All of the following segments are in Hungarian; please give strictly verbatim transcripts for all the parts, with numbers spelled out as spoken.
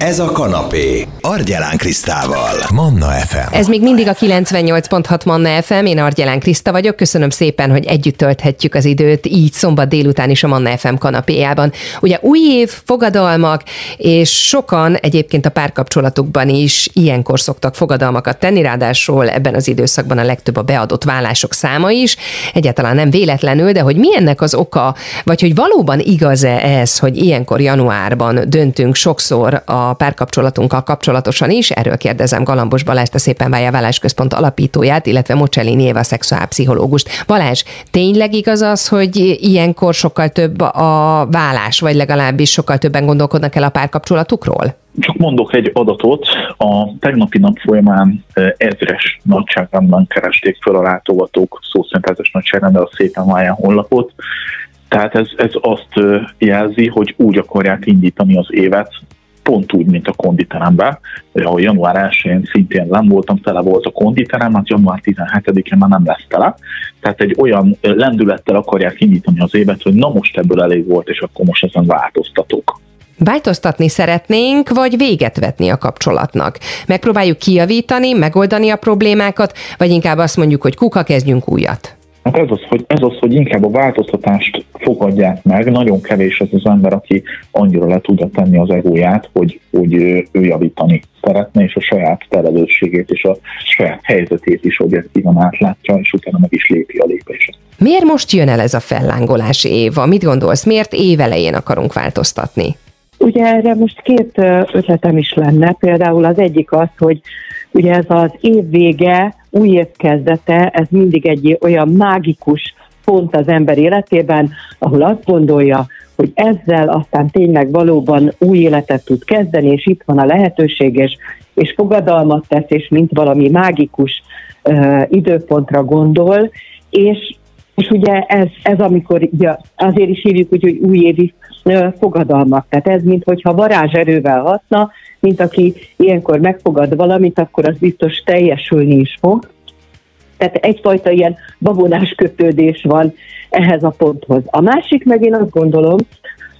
Ez a kanapé. Argyelán Krisztával. Manna ef em. Ez még mindig a kilencvennyolc pont hat Manna ef em. Én Argyelán Kriszta vagyok. Köszönöm szépen, hogy együtt tölthetjük az időt így szombat délután is a Manna ef em kanapéjában. Ugye új év, fogadalmak, és sokan egyébként a párkapcsolatukban is ilyenkor szoktak fogadalmakat tenni, ráadásul ebben az időszakban a legtöbb a beadott vállások száma is. Egyáltalán nem véletlenül, de hogy mi ennek az oka, vagy hogy valóban igaz-e ez, hogy ilyenkor januárban döntünk sokszor a párkapcsolatunkkal kapcsolatosan is, erről kérdezem Galambos Balást, a Szépen Válj Válás Központ alapítóját, illetve Mocseli Éva szexuálpszichológust. Balázs, tényleg igaz az, hogy ilyenkor sokkal több a vállás, vagy legalábbis sokkal többen gondolkodnak el a párkapcsolatukról? Csak mondok egy adatot, a tegnapi nap folyamán ezres nagyságrendben keresték fel a látogatók, szó szerint ezres nagyságrendben a Szépen Válj honlapot. Tehát ez, ez azt jelzi, hogy úgy akarják indítani az évet, pont úgy, mint a konditeremben, ahol január elsején szintén nem voltam, tele volt a konditerem, hát január tizenhetedikén már nem lesz tele. Tehát egy olyan lendülettel akarják indítani az évet, hogy na most ebből elég volt, és akkor most ezen változtatok. Változtatni szeretnénk, vagy véget vetni a kapcsolatnak? Megpróbáljuk kijavítani, megoldani a problémákat, vagy inkább azt mondjuk, hogy kuka, kezdjünk újat? Hát ez az, hogy, ez az, hogy inkább a változtatást fogadják meg, nagyon kevés az az ember, aki annyira le tudja tenni az egóját, hogy, hogy ő javítani szeretne, és a saját felelősségét és a saját helyzetét is objektívan átlátja, és utána meg is lépi a lépését. Miért most jön el ez a fellángolás, Éva? Mit gondolsz, miért év elején akarunk változtatni? Ugye erre most két ötletem is lenne, például az egyik az, hogy ugye ez az év vége, új év kezdete, ez mindig egy olyan mágikus pont az ember életében, ahol azt gondolja, hogy ezzel aztán tényleg valóban új életet tud kezdeni, és itt van a lehetőség, és, és fogadalmat tesz, és mint valami mágikus uh, időpontra gondol, és, és ugye ez, ez amikor, ja, azért is hívjuk úgy, hogy újévi uh, fogadalmak, tehát ez minthogyha varázserővel hatna, mint aki ilyenkor megfogad valamit, akkor az biztos teljesülni is fog. Tehát egyfajta ilyen babonás kötődés van ehhez a ponthoz. A másik meg én azt gondolom,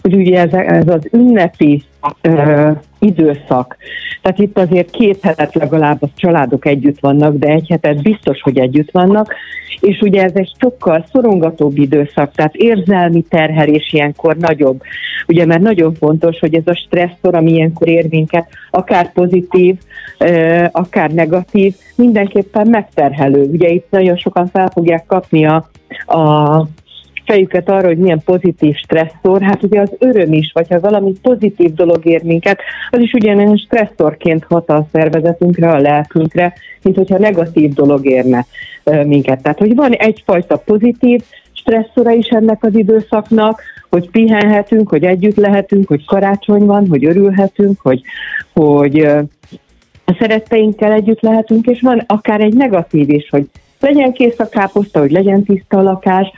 hogy ugye ez, ez az ünnepi ö, időszak. Tehát itt azért két hetet legalább a családok együtt vannak, de egy hetet biztos, hogy együtt vannak, és ugye ez egy sokkal szorongatóbb időszak, tehát érzelmi terhelés ilyenkor nagyobb. Ugye mert nagyon fontos, hogy ez a stresszor, ami ilyenkor ér minket, akár pozitív, akár negatív, mindenképpen megterhelő. Ugye itt nagyon sokan fel fogják kapni a, a fejüket arra, hogy milyen pozitív stresszor, hát ugye az öröm is, vagy ha valami pozitív dolog ér minket, az is ugyanilyen stresszorként hat a szervezetünkre, a lelkünkre, mint hogyha negatív dolog érne minket. Tehát, hogy van egyfajta pozitív stresszora is ennek az időszaknak, hogy pihenhetünk, hogy együtt lehetünk, hogy karácsony van, hogy örülhetünk, hogy, hogy a szeretteinkkel együtt lehetünk, és van akár egy negatív is, hogy legyen kész a káposzta, hogy legyen tiszta a lakás,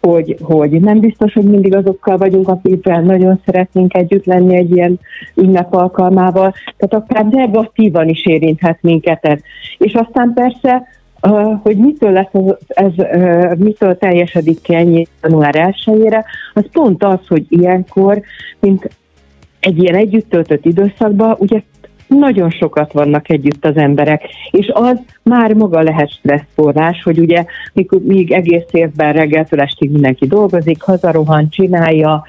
hogy, hogy nem biztos, hogy mindig azokkal vagyunk, akikkel nagyon szeretnénk együtt lenni egy ilyen ünnep alkalmával. Tehát akár negatívan is érinthet minket ez. És aztán persze, hogy mitől lesz ez, ez mitől teljesedik ki ennyi január elsejére, az pont az, hogy ilyenkor, mint egy ilyen együtt töltött időszakban, ugye nagyon sokat vannak együtt az emberek, és az már maga lehet stresszforrás, hogy ugye még egész évben reggeltől estig mindenki dolgozik, hazarohan, csinálja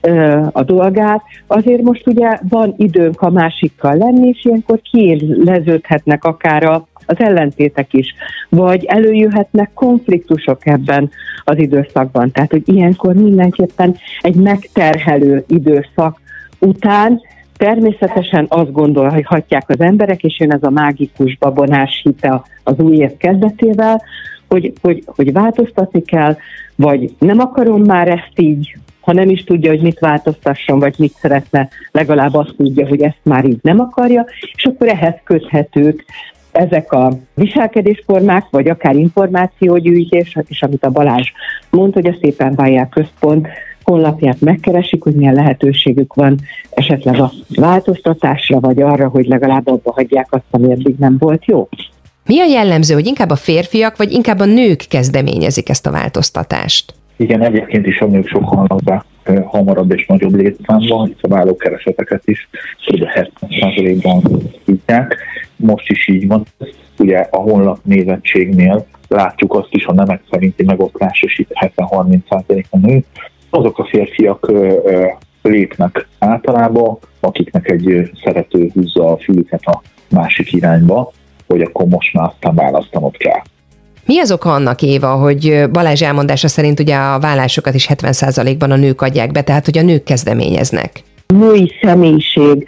ö, a dolgát, azért most ugye van időnk a másikkal lenni, és ilyenkor kiéleződhetnek akár a az ellentétek is, vagy előjöhetnek konfliktusok ebben az időszakban. Tehát, hogy ilyenkor mindenképpen egy megterhelő időszak után természetesen azt gondolhatják az emberek, és jön ez a mágikus babonás hite az új év kezdetével, hogy, hogy, hogy változtatni kell, vagy nem akarom már ezt így, ha nem is tudja, hogy mit változtasson, vagy mit szeretne, legalább azt tudja, hogy ezt már így nem akarja, és akkor ehhez köthetők ezek a viselkedésformák, vagy akár információgyűjtés, és amit a Balázs mond, hogy a Szépen Válj Központ honlapját megkeresik, hogy milyen lehetőségük van esetleg a változtatásra, vagy arra, hogy legalább abba hagyják azt, ami eddig nem volt jó. Mi a jellemző, hogy inkább a férfiak, vagy inkább a nők kezdeményezik ezt a változtatást? Igen, egyébként is a nők sokkal hozzá hamarabb és nagyobb létszámban, itt a vállókereseteket is, hogy a Mocseléban hívják. Most is így van. Ugye a honlap nézettségnél látjuk azt is, a nemek szerinti megoszlás, és itt hetven-harminc százaléka nő. Azok a férfiak lépnek általában, akiknek egy szerető húzza a fülüket a másik irányba, hogy akkor most már aztán választanod kell. Mi az oka annak, Éva, hogy Balázs elmondása szerint ugye a vállásokat is hetven százalékban a nők adják be, tehát hogy a nők kezdeményeznek? Női személyiség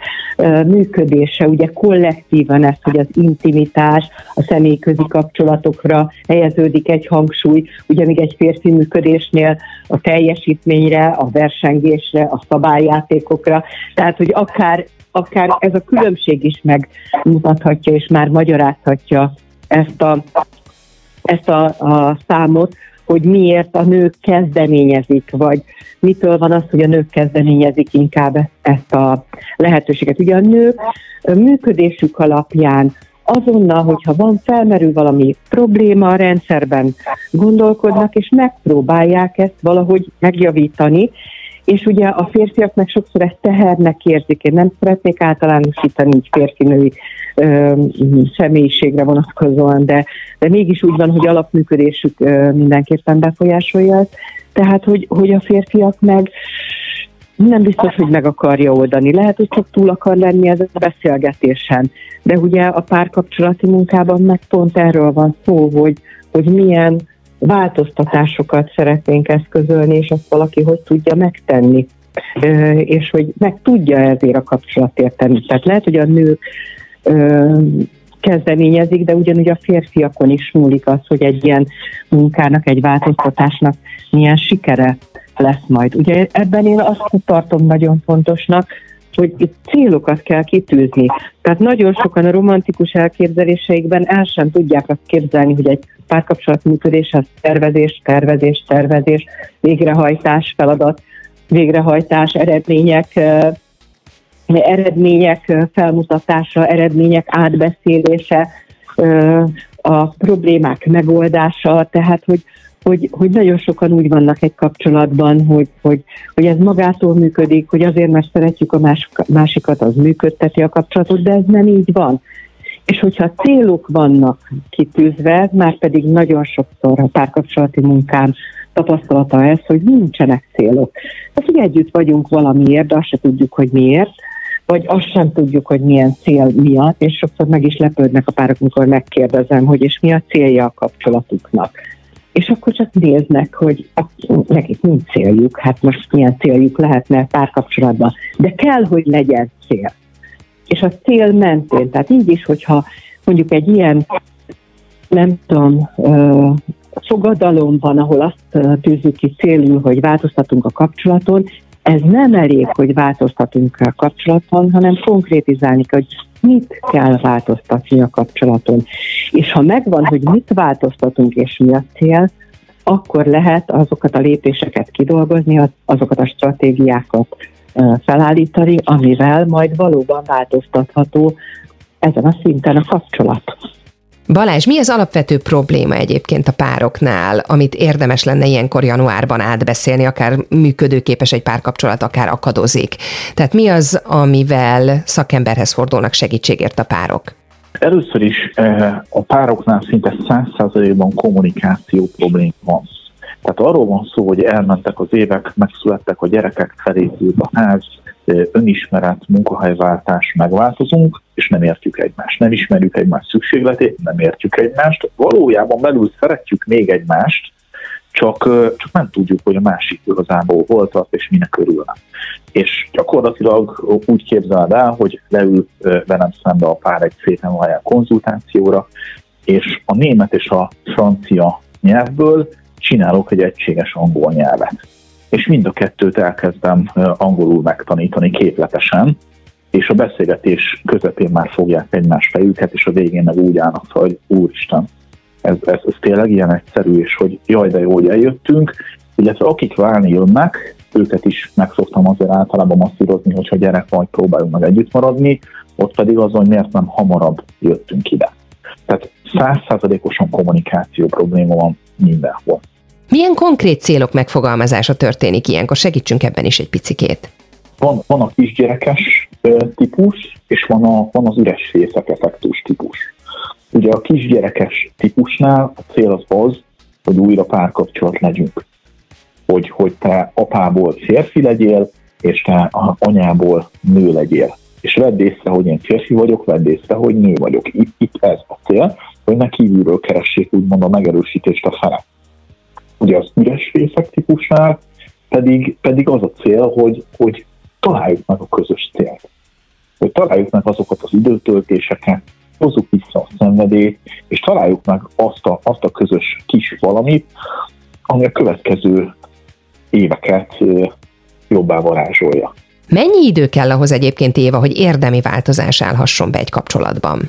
működése, ugye kollektívan ez, hogy az intimitás, a személyközi kapcsolatokra helyeződik egy hangsúly, ugye még egy férfi működésnél a teljesítményre, a versengésre, a szabályjátékokra, tehát hogy akár, akár ez a különbség is megmutathatja és már magyarázhatja ezt a, ezt a, a számot, hogy miért a nők kezdeményezik, vagy mitől van az, hogy a nők kezdeményezik inkább ezt a lehetőséget. Ugye a nők működésük alapján azonnal, hogyha van, felmerül valami probléma a rendszerben, gondolkodnak, és megpróbálják ezt valahogy megjavítani, és ugye a férfiak meg sokszor ezt tehernek érzik. Én nem szeretnék általánosítani így férfinői ö, személyiségre vonatkozóan, de, de mégis úgy van, hogy alapműködésük ö, mindenképpen befolyásolja ezt. Tehát, hogy, hogy a férfiak meg nem biztos, hogy meg akarja oldani. Lehet, hogy csak túl akar lenni ezen a beszélgetésen. De ugye a párkapcsolati munkában meg pont erről van szó, hogy, hogy milyen változtatásokat szeretnénk eszközölni, és azt valaki hogy tudja megtenni, és hogy meg tudja ezért a kapcsolatért tenni. Tehát lehet, hogy a nők kezdeményezik, de ugyanúgy a férfiakon is múlik az, hogy egy ilyen munkának, egy változtatásnak milyen sikere lesz majd. Ugye ebben én azt tartom nagyon fontosnak, hogy itt célokat kell kitűzni. Tehát nagyon sokan a romantikus elképzeléseikben el sem tudják azt képzelni, hogy egy párkapcsolat működés az tervezés, tervezés, tervezés, végrehajtás, feladat, végrehajtás, eredmények, eredmények felmutatása, eredmények átbeszélése, a problémák megoldása, tehát hogy Hogy, hogy nagyon sokan úgy vannak egy kapcsolatban, hogy, hogy, hogy ez magától működik, hogy azért, mert szeretjük a más, másikat, az működteti a kapcsolatot, de ez nem így van. És hogyha célok vannak kitűzve, már pedig nagyon sokszor a párkapcsolati munkán tapasztalata ez, hogy nincsenek célok. Tehát, hogy együtt vagyunk valamiért, de azt se tudjuk, hogy miért, vagy azt sem tudjuk, hogy milyen cél miatt, és sokszor meg is lepődnek a párok, amikor megkérdezem, hogy és mi a célja a kapcsolatuknak. És akkor csak néznek, hogy nekik nincs céljuk, hát most milyen céljuk lehetne párkapcsolatban. De kell, hogy legyen cél. És a cél mentén, tehát így is, hogyha mondjuk egy ilyen, nem tudom, fogadalom van, ahol azt tűzzük ki célul, hogy változtatunk a kapcsolaton, ez nem elég, hogy változtatunk a kapcsolaton, hanem konkrétizálni, hogy mit kell változtatni a kapcsolaton. És ha megvan, hogy mit változtatunk és mi a cél, akkor lehet azokat a lépéseket kidolgozni, azokat a stratégiákat felállítani, amivel majd valóban változtatható ezen a szinten a kapcsolat. Balázs, mi az alapvető probléma egyébként a pároknál, amit érdemes lenne ilyenkor januárban átbeszélni, akár működőképes egy párkapcsolat, akár akadozik? Tehát mi az, amivel szakemberhez fordulnak segítségért a párok? Először is a pároknál szinte száz százalékban kommunikáció probléma van. Tehát arról van szó, hogy elmentek az évek, megszülettek a gyerekek, felépült a ház, önismeret, munkahelyváltás, megváltozunk, és nem értjük egymást. Nem ismerjük egymást szükségletét, nem értjük egymást. Valójában belül szeretjük még egymást, csak, csak nem tudjuk, hogy a másik igazából hol tart, és minek örülne. És gyakorlatilag úgy képzeld el, hogy leül velem szembe a pár egy Szépen Válj konzultációra, és a német és a francia nyelvből csinálok egy egységes angol nyelvet. És mind a kettőt elkezdem angolul megtanítani képletesen, és a beszélgetés közepén már fogják egymás fejüket, és a végén meg úgy állnak, hogy úristen, ez, ez, ez tényleg ilyen egyszerű, és hogy jaj, de jó, hogy eljöttünk, illetve akik válni jönnek, őket is meg szoktam azért általában masszírozni, hogyha gyerek vagy, próbáljunk meg együtt maradni, ott pedig az, hogy miért nem hamarabb jöttünk ide. Tehát száz százalékosan kommunikáció probléma van mindenhol. Milyen konkrét célok megfogalmazása történik ilyenkor? Segítsünk ebben is egy picikét. Van, van a kisgyerekes típus, és van, a, van az üres fészek effektus típus. Ugye a kisgyerekes típusnál a cél az az, hogy újra párkapcsolat legyünk. Hogy, hogy te apából férfi legyél, és te anyából nő legyél. És vedd észre, hogy én férfi vagyok, vedd észre, hogy nő vagyok. Itt, itt ez a cél, hogy ne kívülről keressék úgymond a megerősítést a fele. Ugye az üres fészek típusnál pedig, pedig az a cél, hogy, hogy találjuk meg a közös célt. Hogy találjuk meg azokat az időtöltéseket, hozzuk vissza a szenvedélyt, és találjuk meg azt a, azt a közös kis valamit, ami a következő éveket jobbá varázsolja. Mennyi idő kell ahhoz egyébként, Éva, hogy érdemi változás állhasson be egy kapcsolatban?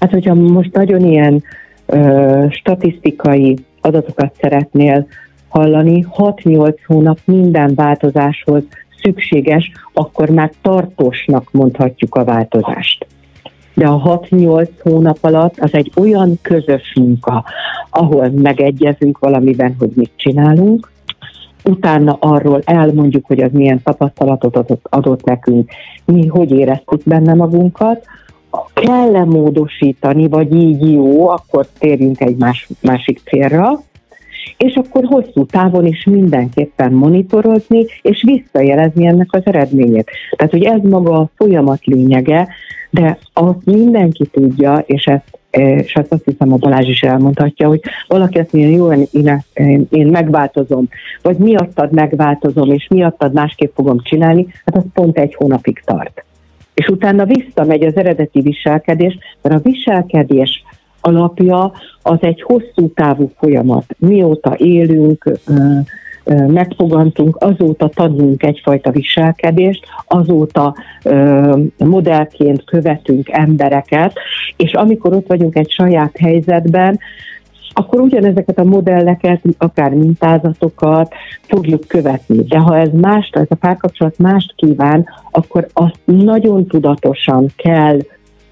Hát, hogyha most nagyon ilyen ö, statisztikai adatokat szeretnél hallani, hat-nyolc hónap minden változáshoz szükséges, akkor már tartósnak mondhatjuk a változást. De a hat-nyolc hónap alatt az egy olyan közös munka, ahol megegyezünk valamiben, hogy mit csinálunk, utána arról elmondjuk, hogy az milyen tapasztalatot adott, adott nekünk, mi hogy éreztük benne magunkat, kell-e módosítani, vagy így jó, akkor térjünk egy más, másik célra, és akkor hosszú távon is mindenképpen monitorozni, és visszajelezni ennek az eredményét. Tehát, hogy ez maga a folyamat lényege, de azt mindenki tudja, és ezt és azt hiszem a Balázs is elmondhatja, hogy valaki azt mondja, jó, én, én, én megváltozom, vagy miattad megváltozom, és miattad másképp fogom csinálni, hát az pont egy hónapig tart. És utána visszamegy az eredeti viselkedés, mert a viselkedés alapja az egy hosszú távú folyamat. Mióta élünk, megfogantunk, azóta tanulunk egyfajta viselkedést, azóta ö, modellként követünk embereket, és amikor ott vagyunk egy saját helyzetben, akkor ugyanezeket a modelleket, akár mintázatokat fogjuk követni. De ha ez más, ez a párkapcsolat mást kíván, akkor azt nagyon tudatosan kell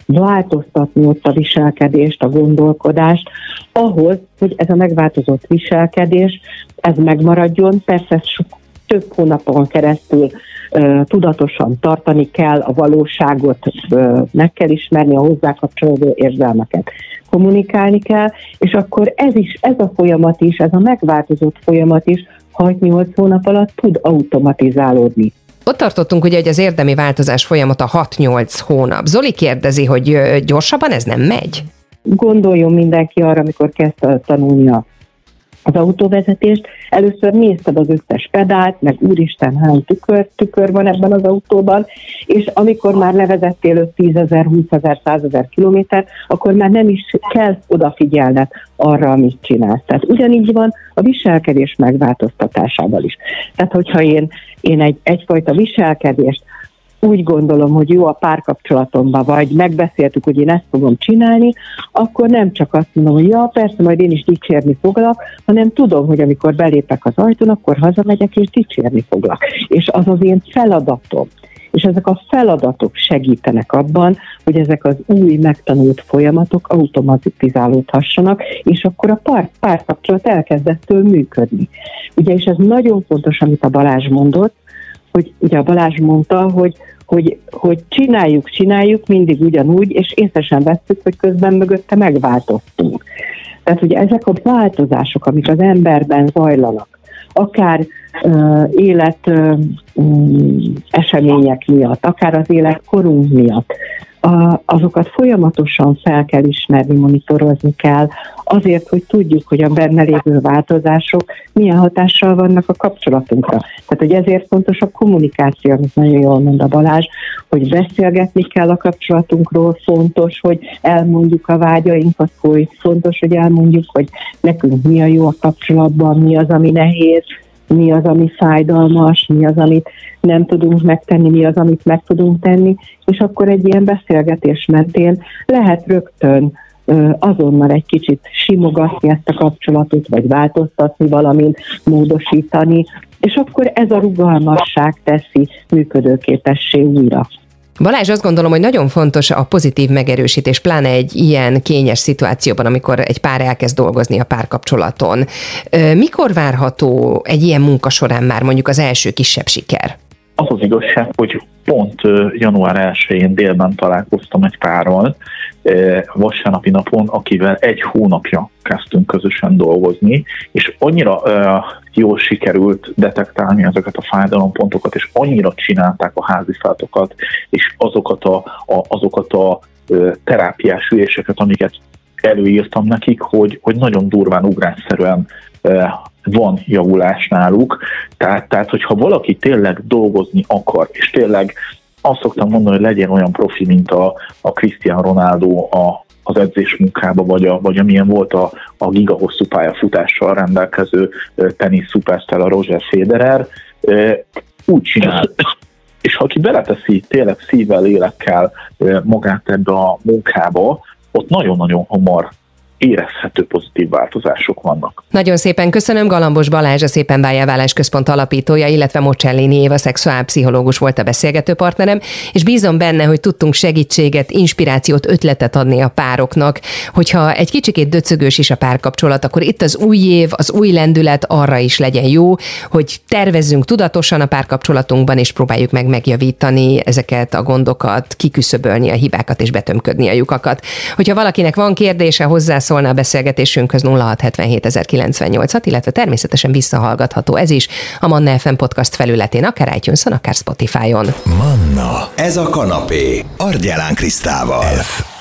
változtatni ott a viselkedést, a gondolkodást, ahhoz, hogy ez a megváltozott viselkedés, ez megmaradjon, persze sok, több hónapon keresztül ö, tudatosan tartani kell, a valóságot ö, meg kell ismerni, a hozzá kapcsolódó érzelmeket kommunikálni kell, és akkor ez is, ez a folyamat is, ez a megváltozott folyamat is hat-nyolc hónap alatt tud automatizálódni. Ott tartottunk ugye, hogy az érdemi változás folyamata hat-nyolc hónap. Zoli kérdezi, hogy gyorsabban ez nem megy? Gondoljon mindenki arra, amikor kezd tanulni az autóvezetést. Először nézted az összes pedált, meg úristen, hány tükör, tükör van ebben az autóban, és amikor már levezettél tízezer, húszezer, százezer kilométert, akkor már nem is kell odafigyelned arra, amit csinálsz. Tehát ugyanígy van a viselkedés megváltoztatásával is. Tehát, hogyha én, én egy, egyfajta viselkedést úgy gondolom, hogy jó a párkapcsolatomban, vagy megbeszéltük, hogy én ezt fogom csinálni, akkor nem csak azt mondom, hogy ja, persze, majd én is dicsérni foglak, hanem tudom, hogy amikor belépek az ajtón, akkor hazamegyek és dicsérni foglak. És az az én feladatom. És ezek a feladatok segítenek abban, hogy ezek az új megtanult folyamatok automatizálódhassanak, és akkor a pár, párkapcsolat elkezdettől működni. Ugye, és ez nagyon fontos, amit a Balázs mondott, hogy ugye a Balázs mondta, hogy, hogy, hogy csináljuk, csináljuk, mindig ugyanúgy, és észre sem vettük, hogy közben mögötte megváltoztunk. Tehát ugye ezek a változások, amik az emberben zajlanak, akár uh, élet uh, um, események miatt, akár az életkorunk miatt, a, azokat folyamatosan fel kell ismerni, monitorozni kell, azért, hogy tudjuk, hogy a benne lévő változások milyen hatással vannak a kapcsolatunkra. Tehát, hogy ezért fontos a kommunikáció, amit nagyon jól mond a Balázs, hogy beszélgetni kell a kapcsolatunkról, fontos, hogy elmondjuk a vágyainkat, hogy fontos, hogy elmondjuk, hogy nekünk mi a jó a kapcsolatban, mi az, ami nehéz, mi az, ami fájdalmas, mi az, amit nem tudunk megtenni, mi az, amit meg tudunk tenni, és akkor egy ilyen beszélgetés mentén lehet rögtön azonnal egy kicsit simogatni ezt a kapcsolatot, vagy változtatni valamint, módosítani, és akkor ez a rugalmasság teszi működőképessé újra. Balázs, azt gondolom, hogy nagyon fontos a pozitív megerősítés, pláne egy ilyen kényes szituációban, amikor egy pár elkezd dolgozni a párkapcsolaton. Mikor várható egy ilyen munka során már mondjuk az első kisebb siker? Az az igazság, hogy pont január elsején délben találkoztam egy párral vasárnapi napon, akivel egy hónapja kezdtünk közösen dolgozni, és annyira uh, jól sikerült detektálni ezeket a fájdalompontokat, és annyira csinálták a házifátokat, és azokat a, a, azokat a uh, terápiás üléseket, amiket előírtam nekik, hogy, hogy nagyon durván, ugrásszerűen uh, van javulás náluk, tehát, tehát hogyha valaki tényleg dolgozni akar, és tényleg azt szoktam mondani, hogy legyen olyan profi, mint a, a Cristiano Ronaldo a, az edzésmunkába, vagy, a, vagy amilyen volt a, a gigahosszú pályafutással rendelkező tenisz szupersztár, a Roger Federer, úgy csinál. És ha ki beleteszi tényleg szívvel, lélekkel magát ebbe a munkába, ott nagyon-nagyon hamar érezhető pozitív változások vannak. Nagyon szépen köszönöm. Galambos Balázs, a Szépen Válj Válás Központ alapítója, illetve Mocseli Éva szexuálpszichológus volt a beszélgető partnerem, és bízom benne, hogy tudtunk segítséget, inspirációt, ötletet adni a pároknak, hogyha egy kicsikét döcögős is a párkapcsolat, akkor itt az új év, az új lendület arra is legyen jó, hogy tervezzünk tudatosan a párkapcsolatunkban, és próbáljuk meg megjavítani ezeket a gondokat, kiküszöbölni a hibákat és betömködni a lyukakat. Hogyha valakinek van kérdése, hozzá szólna a beszélgetésünkhöz nulla hat hét hét nulla kilenc nyolc hat, illetve természetesen visszahallgatható ez is a Manna ef em podcast felületén, akár iTunes-on, akár Spotify-on. Manna, ez a kanapé, Argyelán Krisztával.